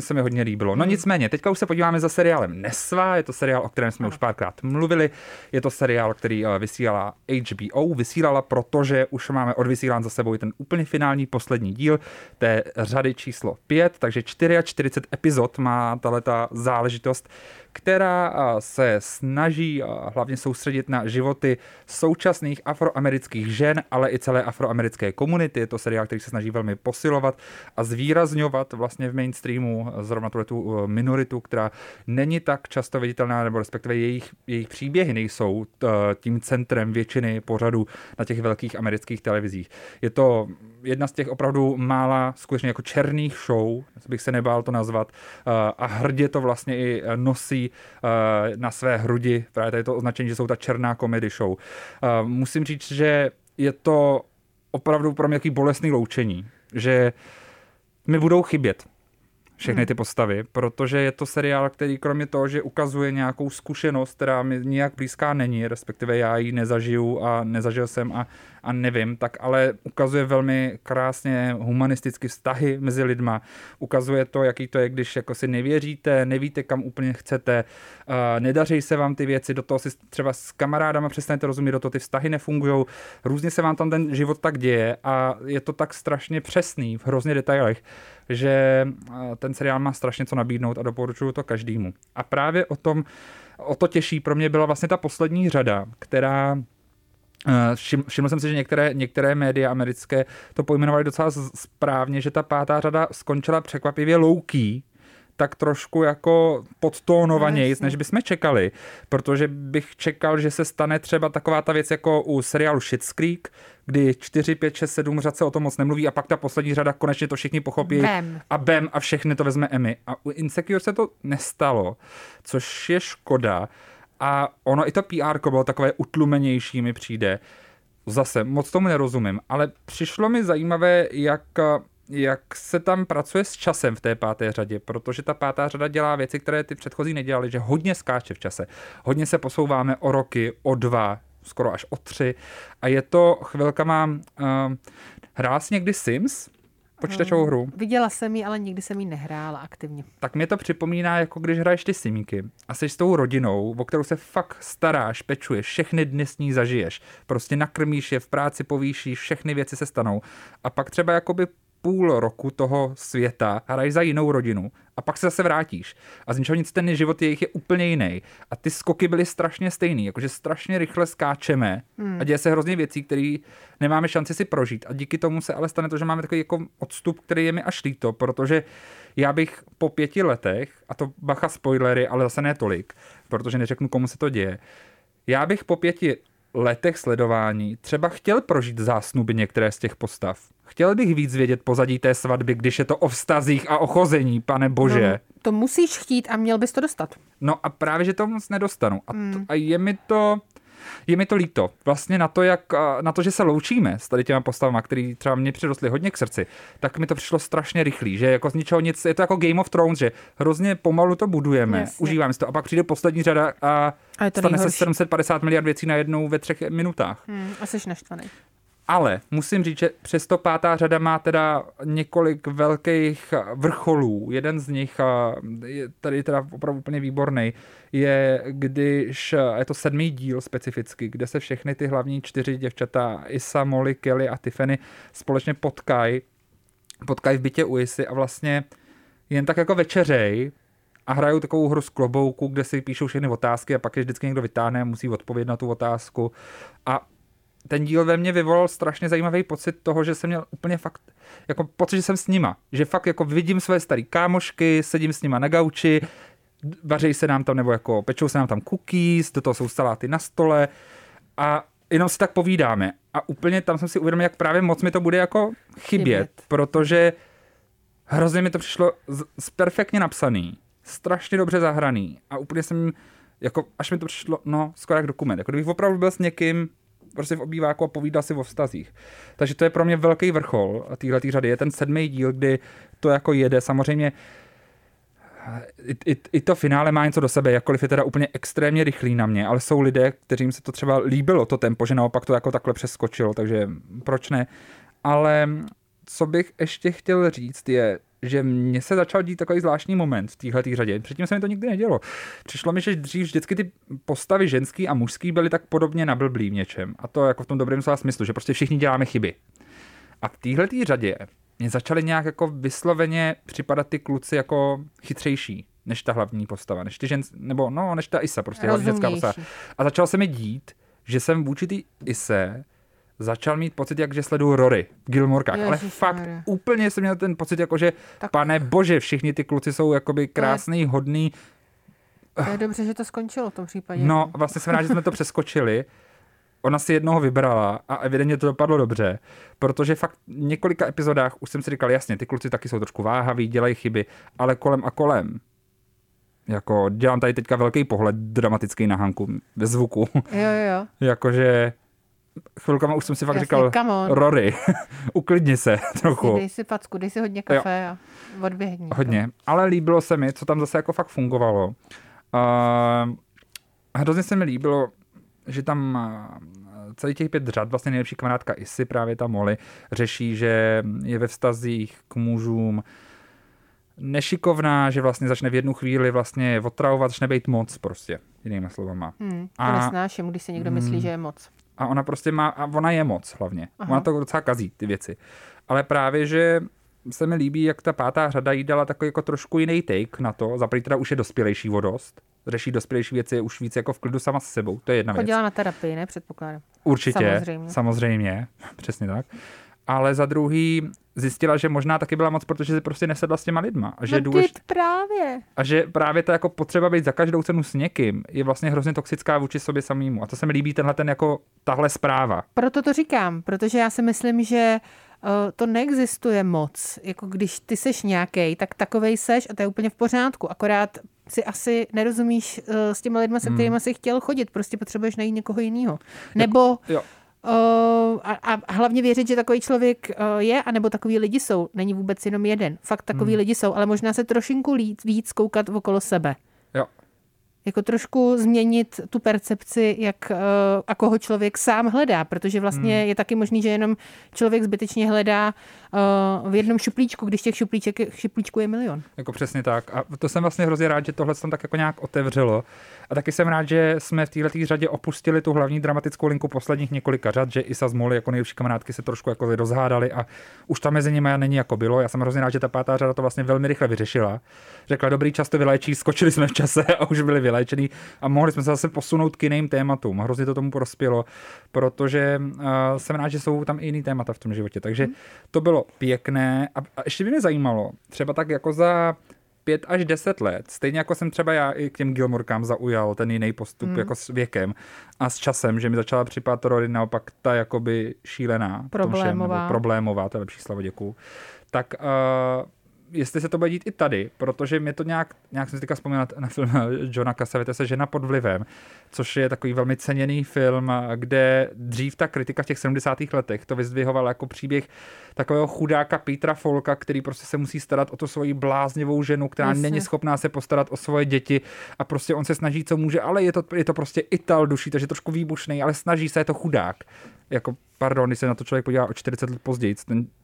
se mi hodně líbilo. No nicméně, teďka už se podíváme za seriálem Nesva, je to seriál, o kterém jsme už párkrát mluvili. Je to seriál, který vysílala HBO, protože už máme odvysílán za sebou ten úplně finální poslední díl té řady číslo 5, takže 44 epizod má tahleta záležitost, která se snaží hlavně soustředit na životy současných afroamerických žen, ale i celé afroamerické komunity. Je to seriál, který se snaží velmi posilovat a zvýrazňovat vlastně v mainstreamu zrovna tu minoritu, která není tak často viditelná, nebo respektive jejich příběhy nejsou tím centrem většiny pořadů na těch velkých amerických televizích. Je to jedna z těch opravdu mála, skutečně jako černých show, bych se nebál to nazvat, a hrdě to vlastně i nosí na své hrudi. Právě tady to označení, že jsou ta černá comedy show. Musím říct, že je to opravdu pro mě jaký bolestný loučení, že mi budou chybět všechny ty postavy, protože je to seriál, který kromě toho, že ukazuje nějakou zkušenost, která mi nijak blízká není, respektive já ji nezažiju a nezažil jsem a nevím, tak ale ukazuje velmi krásně humanistické vztahy mezi lidma. Ukazuje to, jaký to je, když jako si nevěříte, nevíte, kam úplně chcete, nedaří se vám ty věci, do toho si třeba s kamarádama přestanete rozumět, do toho ty vztahy nefungujou, různě se vám tam ten život tak děje a je to tak strašně přesný v hrozně detailech, že ten seriál má strašně co nabídnout a doporučuju to každému. A právě o to těžší pro mě byla vlastně ta poslední řada, která všiml jsem si, že některé média americké to pojmenovaly docela správně, že ta pátá řada skončila překvapivě low-key, tak trošku jako podtónovanějc, než bychom čekali, protože bych čekal, že se stane třeba taková ta věc jako u seriálu Schitt's Creek, kdy 4, 5, 6, 7 řad se o tom moc nemluví a pak ta poslední řada konečně to všichni pochopí a bam a všechny to vezme Emmy. A u Insecure se to nestalo, což je škoda a ono i to PR bylo takové utlumenější, mi přijde. Zase moc tomu nerozumím, ale přišlo mi zajímavé, jak se tam pracuje s časem v té páté řadě, protože ta pátá řada dělá věci, které ty předchozí nedělaly, že hodně skáče v čase. Hodně se posouváme o roky, o 2, skoro až o 3 a je to chvilkama... Hrál jsi někdy Sims? Počítačovou hru? Viděla jsem ji, ale nikdy jsem ji nehrála aktivně. Tak mě to připomíná, jako když hraješ ty simíky a jsi s tou rodinou, o kterou se fakt staráš, pečuješ, všechny dny s ní zažiješ. Prostě nakrmíš je, v práci povýšíš, všechny věci se stanou. A pak třeba jakoby půl roku toho světa hraješ za jinou rodinu a pak se zase vrátíš. A z ničeho nic ten život jejich je úplně jiný. A ty skoky byly strašně stejný, jakože strašně rychle skáčeme a děje se hrozně věcí, které nemáme šanci si prožít. A díky tomu se ale stane to, že máme takový jako odstup, který je mi až líto, protože já bych po 5 letech, a to bacha spoilery, ale zase ne tolik, protože neřeknu, komu se to děje, já bych po 5 letech sledování třeba chtěl prožít zásnuby některé z těch postav. Chtěl bych víc vědět pozadí té svatby, když je to o vztazích a o chození, pane bože. No, to musíš chtít a měl bys to dostat. No a právě, že to moc nedostanu. A je mi to líto. Vlastně na to, že se loučíme s tady těma postavama, který třeba mě přirostly hodně k srdci, tak mi to přišlo strašně rychlý, že jako z ničeho nic, je to jako Game of Thrones, že hrozně pomalu to budujeme, užíváme si to a pak přijde poslední řada a stane se 750 miliard věcí najednou ve 3 minutách. A jsi naštvaný. Ale musím říct, že přesto pátá řada má teda několik velkých vrcholů. Jeden z nich, je tady teda opravdu úplně výborný, je když, je to 7. díl specificky, kde se všechny ty hlavní 4 děvčata, Isa, Molly, Kelly a Tiffany, společně potkají v bytě u Isy a vlastně jen tak jako večeřej a hrajou takovou hru z klobouku, kde si píšou všechny otázky a pak je vždycky někdo vytáhne a musí odpovědět na tu otázku. A ten díl ve mně vyvolal strašně zajímavý pocit toho, že jsem měl úplně fakt, jako pocit, že jsem s nima. Že fakt jako vidím své starý kámošky, sedím s nima na gauči, vaří se nám tam, nebo jako pečou se nám tam cookies, do toho jsou saláty na stole a jenom si tak povídáme. A úplně tam jsem si uvědomil, jak právě moc mi to bude jako chybět. Protože hrozně mi to přišlo perfektně napsaný, strašně dobře zahraný a úplně jsem, jako až mi to přišlo, no, skoro jak dokument. Jako kdybych opravdu byl s někým prostě v obýváku a povídal si o vztazích. Takže to je pro mě velký vrchol téhletý řady. Je ten 7. díl, kdy to jako jede. Samozřejmě i to finále má něco do sebe, jakkoliv je teda úplně extrémně rychlý na mě, ale jsou lidé, kterým se to třeba líbilo, to tempo, že naopak to jako takhle přeskočilo, takže proč ne. Ale co bych ještě chtěl říct je, že mně se začal dít takový zvláštní moment v téhletý řadě. Předtím se mi to nikdy nedělo. Přišlo mi, že dřív vždycky ty postavy ženský a mužský byly tak podobně nablblí v něčem. A to jako v tom dobrém slova smyslu, že prostě všichni děláme chyby. A v téhletý řadě mě začaly nějak jako vysloveně připadat ty kluci jako chytřejší než ta hlavní postava, než ty ženská, nebo no, než ta Isa, prostě hlavní ženská postava. A začalo se mi dít, že jsem vůči té Ise začal mít pocit, jakže sleduju Rory v Gilmorkách, ale fakt úplně jsem měl ten pocit, jakože tak, pane bože, všichni ty kluci jsou jakoby krásný, hodný. To je dobře, že to skončilo v tom případě. No, vlastně jsem rád, že jsme to přeskočili. Ona si jednoho vybrala a evidentně to dopadlo dobře, protože fakt v několika epizodách už jsem si říkal, jasně, ty kluci taky jsou trošku váhaví, dělají chyby, ale kolem a kolem. Jako dělám tady teďka velký pohled dramatický na Hanku ve zvuku. Jo. Jakože chvilkama už jsem si fakt říkal, Rory, uklidni se trochu. Dej si packu, dej si hodně kafe a odběhni. Hodně, ale líbilo se mi, co tam zase jako fakt fungovalo. Hrozně se mi líbilo, že tam celý těch 5 řad, vlastně nejlepší kamarádka Isy, právě ta Molly, řeší, že je ve vztazích k mužům nešikovná, že vlastně začne v jednu chvíli vlastně otravovat, začne být moc prostě, jinými slovama. To nesnáším, když si někdo myslí, že je moc. A ona prostě má, a ona je moc hlavně. Aha. Ona to docela kazí, ty věci. Ale právě, že se mi líbí, jak ta pátá řada jí dala takový jako trošku jiný take na to. Zaprý teda už je dospělejší vodost. Řeší dospělejší věci, je už víc jako v klidu sama s sebou. To je jedna věc. Chodila na terapii, ne? Předpokládám. Určitě. Samozřejmě. Přesně tak. Ale za druhý zjistila, že možná taky byla moc, protože se prostě nesedla s těma lidma. A že no právě. A že právě ta jako potřeba být za každou cenu s někým je vlastně hrozně toxická vůči sobě samému. A to se mi líbí tahle zpráva. Proto to říkám, protože já si myslím, že to neexistuje moc. Jako když ty seš nějakej, tak takovej seš a to je úplně v pořádku. Akorát si asi nerozumíš s těma lidma, se kterýma si chtěl chodit. Prostě potřebuješ najít někoho jinýho. Nebo... Jo. A hlavně věřit, že takový člověk je, anebo takový lidi jsou. Není vůbec jenom jeden. Fakt takový lidi jsou, ale možná se trošinku víc koukat okolo sebe. Jo. Jako trošku změnit tu percepci, jak a koho člověk sám hledá, protože vlastně je taky možný, že jenom člověk zbytečně hledá v jednom šuplíčku, když těch šuplíčků je milion. Jako přesně tak. A to jsem vlastně hrozně rád, že tohle tam tak jako nějak otevřelo. A taky jsem rád, že jsme v této řadě opustili tu hlavní dramatickou linku posledních několika řad, že Isa s Molly jako nejlepší kamarádky se trošku jako rozhádaly a už tam mezi nimi není jako bylo. Já jsem hrozně rád, že ta pátá řada to vlastně velmi rychle vyřešila. Řekla dobrý, čas to vyléčí, skočili jsme v čase a už byli léčený a mohli jsme se zase posunout k jiným tématům. Hrozně to tomu prospělo, protože jsem rád, že jsou tam i jiný témata v tom životě. Takže to bylo pěkné a ještě by mě zajímalo, třeba tak jako za 5 až 10 let, stejně jako jsem třeba já i k těm Gilmorkám zaujal ten jiný postup jako s věkem a s časem, že mi začala připadat Rory naopak ta jakoby šílená. Problémová, to je lepší slovo, děkuju. Tak jestli se to bude dít i tady, protože mě to nějak jsem si teďka vzpomněl na film Johna Cassavetese Žena pod vlivem, což je takový velmi ceněný film, kde dřív ta kritika v těch 70. letech to vyzdvihovala jako příběh takového chudáka Petra Folka, který prostě se musí starat o tu svoji bláznivou ženu, která není schopná se postarat o svoje děti a prostě on se snaží, co může, ale je to prostě Ital duší, takže trošku výbušnej, ale snaží se, je to chudák. jako pardon, když se na to člověk podívá o 40 let později,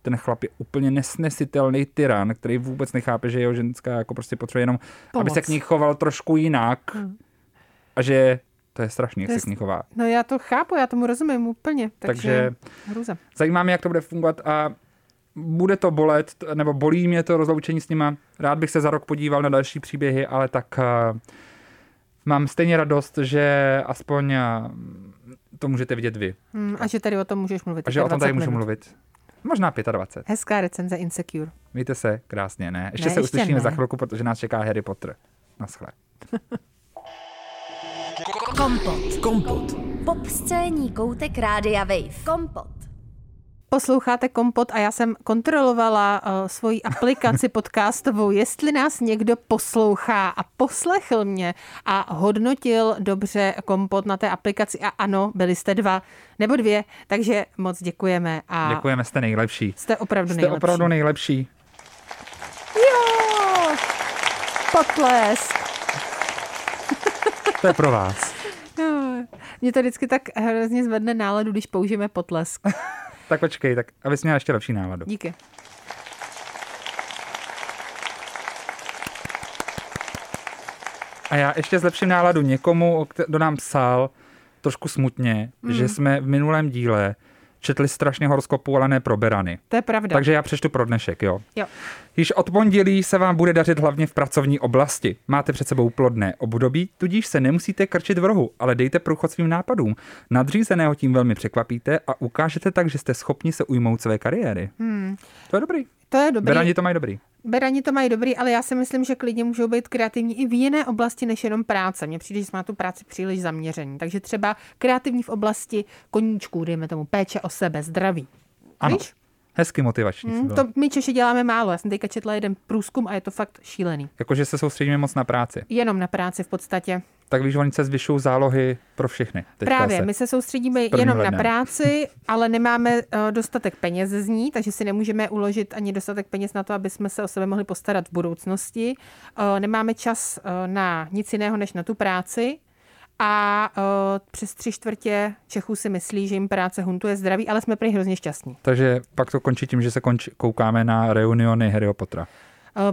ten chlap je úplně nesnesitelný tyran, který vůbec nechápe, že jeho ženská jako prostě potřebuje jenom, pomoc, aby se k ní choval trošku jinak. Hmm. A že to je strašný, jak se k ní chová. No já to chápu, já tomu rozumím úplně. Takže hruza. Zajímá mě, jak to bude fungovat a bude to bolet, nebo bolí mě to rozloučení s nima. Rád bych se za rok podíval na další příběhy, ale tak mám stejně radost, že aspoň to můžete vidět vy. A že tady o tom můžeš mluvit. A že o tom tady můžu mluvit. Možná 25. Hezká recenze Insecure. Mějte se krásně, ne? Ještě ne, se ještě uslyšíme ne. Za chvilku, protože nás čeká Harry Potter. Naschle. Kompot. Popscénní koutek Rádia Wave. Kompot. Posloucháte Kompot a já jsem kontrolovala svoji aplikaci podcastovou, jestli nás někdo poslouchá a poslechl mě a hodnotil dobře Kompot na té aplikaci a ano, byli jste 2 nebo 2, takže moc děkujeme. A děkujeme, jste nejlepší. Jste opravdu nejlepší. Jo! Potlesk. To je pro vás. No, mě to vždycky tak hrozně zvedne náladu, když použijeme potlesk. Tak počkej, tak abys měla ještě lepší náladu. Díky. A já ještě zlepším náladu někomu, kdo nám psal trošku smutně, že jsme v minulém díle četli strašně horoskopu, ale ne pro berany. To je pravda. Takže já přečtu pro dnešek, jo. Již od pondělí se vám bude dařit hlavně v pracovní oblasti. Máte před sebou plodné období, tudíž se nemusíte krčit v rohu, ale dejte průchod svým nápadům. Nadřízeného tím velmi překvapíte a ukážete tak, že jste schopni se ujmout své kariéry. To je dobrý. To je dobrý. Berani to mají dobrý, ale já si myslím, že klidně můžou být kreativní i v jiné oblasti než jenom práce. Mně přijde, že jsme na tu práci příliš zaměření. Takže třeba kreativní v oblasti koníčků, dejme tomu péče o sebe, zdraví. Ano, víš? Hezky motivační. To my Češi děláme málo. Já jsem teďka četla jeden průzkum a je to fakt šílený. Jakože se soustředíme moc na práci. Jenom na práci v podstatě. Tak víš, oni se zvyšují zálohy pro všechny. Právě, my se soustředíme jenom na práci, ale nemáme dostatek peněz z ní, takže si nemůžeme uložit ani dostatek peněz na to, aby jsme se o sebe mohli postarat v budoucnosti. Nemáme čas na nic jiného, než na tu práci. A přes 3/4 Čechů si myslí, že jim práce huntuje zdraví, ale jsme prý hrozně šťastní. Takže pak to končí tím, že se koukáme na reuniony Harryho Pottera.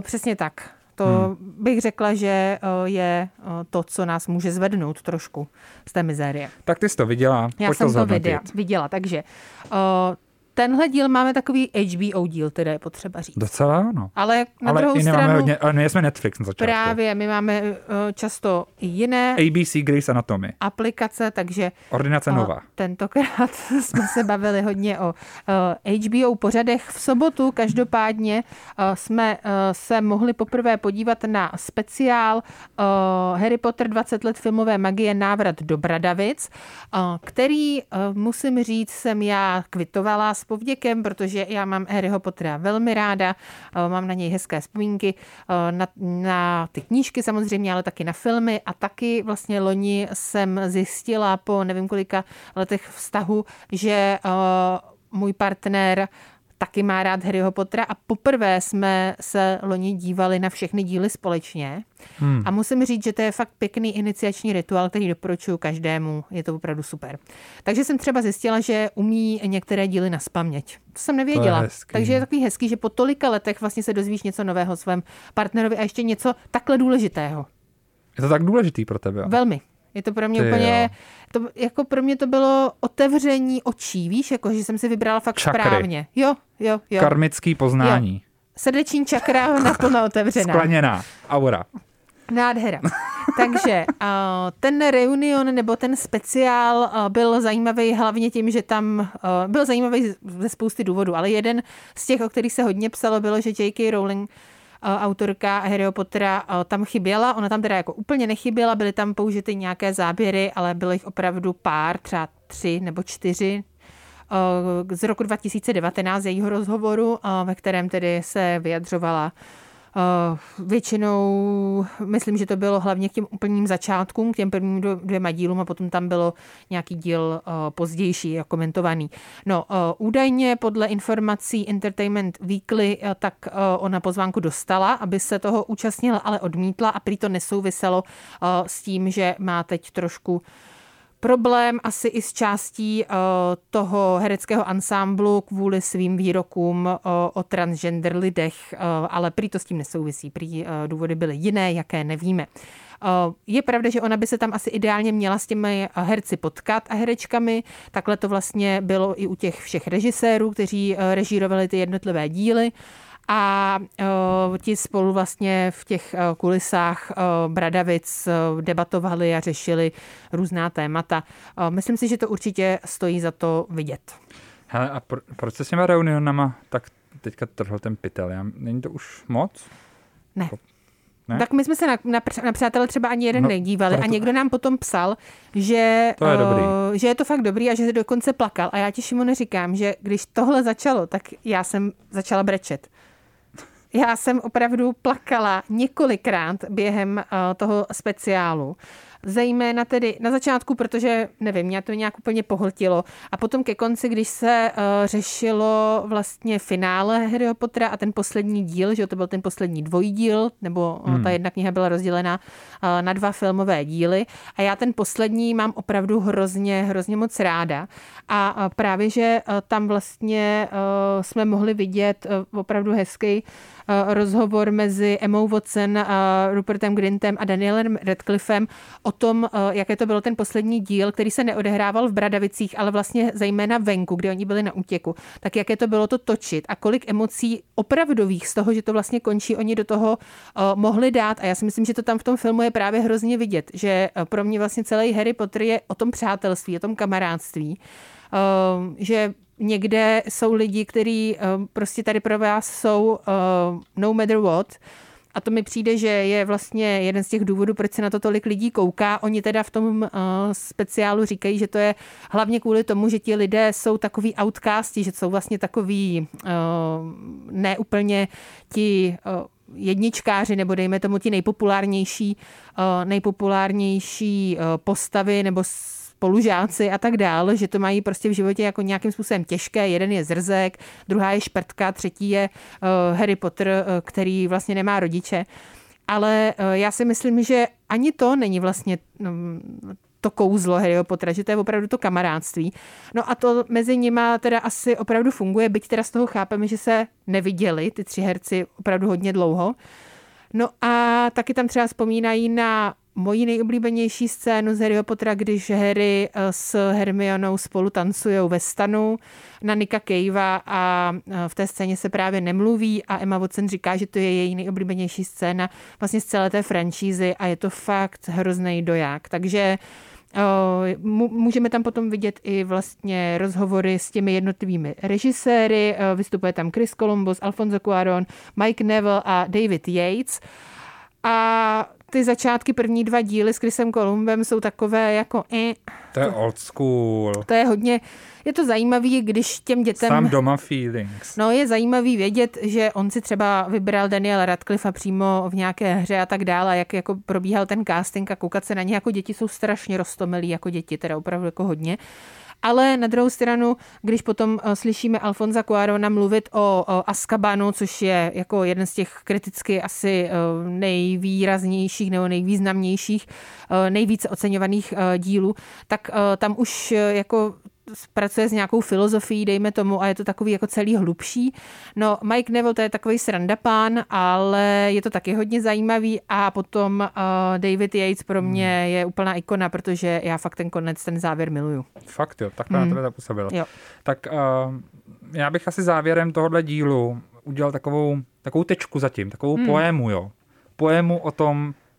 Přesně tak. To bych řekla, že je to, co nás může zvednout trošku z té mizérie. Tak ty jsi to viděla. Já pojď jsem to viděla, takže tenhle díl máme takový HBO díl, teda je potřeba říct. Docela ano. Ale na druhou stranu... Hodně, ale my jsme Netflix na začátku. Právě, my máme často jiné... ABC Grey's Anatomy. Aplikace, takže... Ordinace Nova. Tentokrát jsme se bavili hodně o HBO pořadech. V sobotu každopádně jsme se mohli poprvé podívat na speciál Harry Potter 20 let filmové magie návrat do Bradavic, který, musím říct, jsem já kvitovala s povděkem, protože já mám Harryho Pottera velmi ráda, mám na něj hezké vzpomínky, na ty knížky samozřejmě, ale taky na filmy a taky vlastně loni jsem zjistila po nevím kolika letech vztahu, že můj partner taky má rád Harryho Pottera a poprvé jsme se loni dívali na všechny díly společně. A musím říct, že to je fakt pěkný iniciační rituál, který doporučuju každému. Je to opravdu super. Takže jsem třeba zjistila, že umí některé díly naspaměť. To jsem nevěděla. To je hezký. Takže je takový hezký, že po tolika letech vlastně se dozvíš něco nového o svém partnerovi a ještě něco takhle důležitého. Je to tak důležitý pro tebe? Velmi. Je to pro mě úplně, jako pro mě to bylo otevření očí, víš, jako že jsem si vybrala fakt čakry. Správně. Jo. Karmický poznání. Jo. Srdeční čakra naplno otevřená. Skleněná aura. Nádhera. Takže ten reunion nebo ten speciál byl zajímavý hlavně tím, že tam byl zajímavý ze spousty důvodů, ale jeden z těch, o kterých se hodně psalo, bylo, že J.K. Rowling, autorka Harryho Pottera, tam chyběla. Ona tam teda jako úplně nechyběla, byly tam použity nějaké záběry, ale bylo jich opravdu pár, třeba 3 nebo 4 z roku 2019 jejího rozhovoru, ve kterém tedy se vyjadřovala většinou, myslím, že to bylo hlavně k těm úplným začátkům, k těm prvním 2 dílům a potom tam bylo nějaký díl pozdější komentovaný. No, údajně podle informací Entertainment Weekly, tak ona pozvánku dostala, aby se toho účastnila, ale odmítla a prý to nesouviselo s tím, že má teď trošku problém asi i s částí toho hereckého ansámblu kvůli svým výrokům o transgender lidech, ale prý to s tím nesouvisí, prý důvody byly jiné, jaké nevíme. Je pravda, že ona by se tam asi ideálně měla s těmi herci potkat a herečkami. Takhle to vlastně bylo i u těch všech režisérů, kteří režírovali ty jednotlivé díly. A ti spolu vlastně v těch kulisách Bradavic debatovali a řešili různá témata. Myslím si, že to určitě stojí za to vidět. Hele, a proč se s těma reunionama tak teďka trhl ten pytel? Není to už moc? Ne. Ne? Tak my jsme se na Přátelé třeba ani jeden nedívali a někdo nám potom psal, že je to fakt dobrý a že se dokonce plakal. A já ti, Šimone, říkám, že když tohle začalo, tak já jsem začala brečet. Já jsem opravdu plakala několikrát během toho speciálu. Zejména tedy na začátku, protože nevím, mě to nějak úplně pohltilo. A potom ke konci, když se řešilo vlastně finále Harryho Pottera a ten poslední díl, že to byl ten poslední dvojdíl, nebo ta jedna kniha byla rozdělena na dva filmové díly. A já ten poslední mám opravdu hrozně moc ráda. A právě, že tam vlastně jsme mohli vidět opravdu hezký rozhovor mezi Emmou Watson, Rupertem Grintem a Danielem Radcliffem o tom, jaké to byl ten poslední díl, který se neodehrával v Bradavicích, ale vlastně zejména venku, kde oni byli na útěku. Tak jaké to bylo to točit a kolik emocí opravdových z toho, že to vlastně končí, oni do toho mohli dát. A já si myslím, že to tam v tom filmu je právě hrozně vidět, že pro mě vlastně celý Harry Potter je o tom přátelství, o tom kamarádství, že někde jsou lidi, kteří prostě tady pro vás jsou no matter what. A to mi přijde, že je vlastně jeden z těch důvodů, proč se na to tolik lidí kouká. Oni teda v tom speciálu říkají, že to je hlavně kvůli tomu, že ti lidé jsou takový outcasti, že jsou vlastně takový neúplně ti jedničkáři, nebo dejme tomu ti nejpopulárnější postavy, nebo spolužáci a tak dál, že to mají prostě v životě jako nějakým způsobem těžké. Jeden je zrzek, druhá je šprtka, třetí je Harry Potter, který vlastně nemá rodiče. Ale já si myslím, že ani to není vlastně to kouzlo Harryho Pottera, že to je opravdu to kamarádství. No a to mezi nima teda asi opravdu funguje, byť teda z toho chápeme, že se neviděli ty tři herci opravdu hodně dlouho. No a taky tam třeba vzpomínají na moji nejoblíbenější scénu z Harryho Pottera, když Harry s Hermionou spolu tancujou ve stanu na Nicka Cavea a v té scéně se právě nemluví a Emma Watson říká, že to je její nejoblíbenější scéna vlastně z celé té franšízy a je to fakt hrozný doják. Takže můžeme tam potom vidět i vlastně rozhovory s těmi jednotlivými režiséry. Vystupuje tam Chris Columbus, Alfonso Cuarón, Mike Neville a David Yates. A ty začátky první dva díly s Chrisem Columbem jsou takové jako to je old school. To je hodně, je to zajímavý, když těm dětem... Sám doma feelings. No, je zajímavý vědět, že on si třeba vybral Daniela Radcliffe přímo v nějaké hře a tak dále, jak jako probíhal ten casting a koukat se na ně jako děti, jsou strašně roztomilí jako děti, teda opravdu jako hodně. Ale na druhou stranu, když potom slyšíme Alfonsa Cuarona mluvit o Azkabanu, což je jako jeden z těch kriticky asi nejvýraznějších nebo nejvýznamnějších, nejvíce oceňovaných dílů, tak tam už jako pracuje s nějakou filozofií, dejme tomu, a je to takový jako celý hlubší. No, Mike Neville, to je takový srandapán, ale je to taky hodně zajímavý a potom David Yates pro mě je úplná ikona, protože já fakt ten konec, ten závěr miluju. Fakt jo, takhle na tebe zapůsobilo. Jo. Tak já bych asi závěrem tohohle dílu udělal takovou tečku zatím, takovou poému, jo. Poému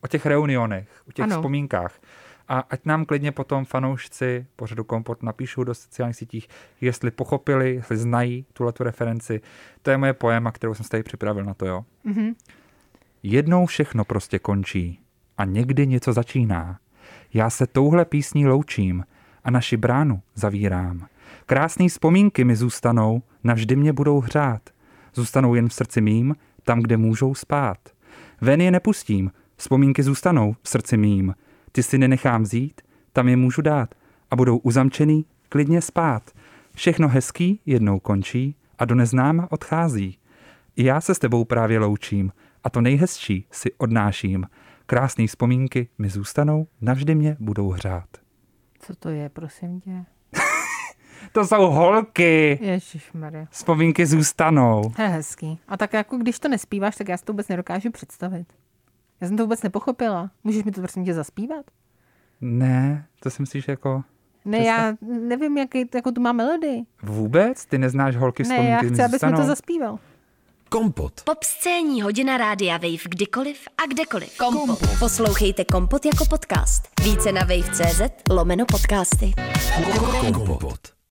o těch reunionech, o těch vzpomínkách. A ať nám klidně potom fanoušci pořadu Kompot napíšou do sociálních sítích, jestli pochopili, jestli znají tuhletu referenci. To je moje poéma, kterou jsem si tady připravil na to, jo. Mm-hmm. Jednou všechno prostě končí a někdy něco začíná. Já se touhle písní loučím a naši bránu zavírám. Krásný vzpomínky mi zůstanou, navždy mě budou hřát. Zůstanou jen v srdci mým, tam, kde můžou spát. Ven je nepustím, vzpomínky zůstanou v srdci mým. Ty si nenechám vzít, tam je můžu dát a budou uzamčený, klidně spát. Všechno hezký jednou končí a do neznáma odchází. I já se s tebou právě loučím a to nejhezčí si odnáším. Krásný vzpomínky mi zůstanou, navždy mě budou hřát. Co to je, prosím tě? To jsou holky. Ježišmarja. Vzpomínky zůstanou. Je hezký. A tak jako když to nespíváš, tak já si to vůbec nedokážu představit. Já jsem to vůbec nepochopila. Můžeš mi to prosím tě zaspívat? Ne, to si myslíš jako... Ne, já nevím, jaký jako tu má melodii. Vůbec? Ty neznáš holky vzpomínky zůstanou? Ne, já chci, abys mi to zaspíval. Kompot. Popscénní hodina rádia Wave kdykoliv a kdekoliv. Kompot. Poslouchejte Kompot jako podcast. Více na wave.cz/podcasty. Kompot.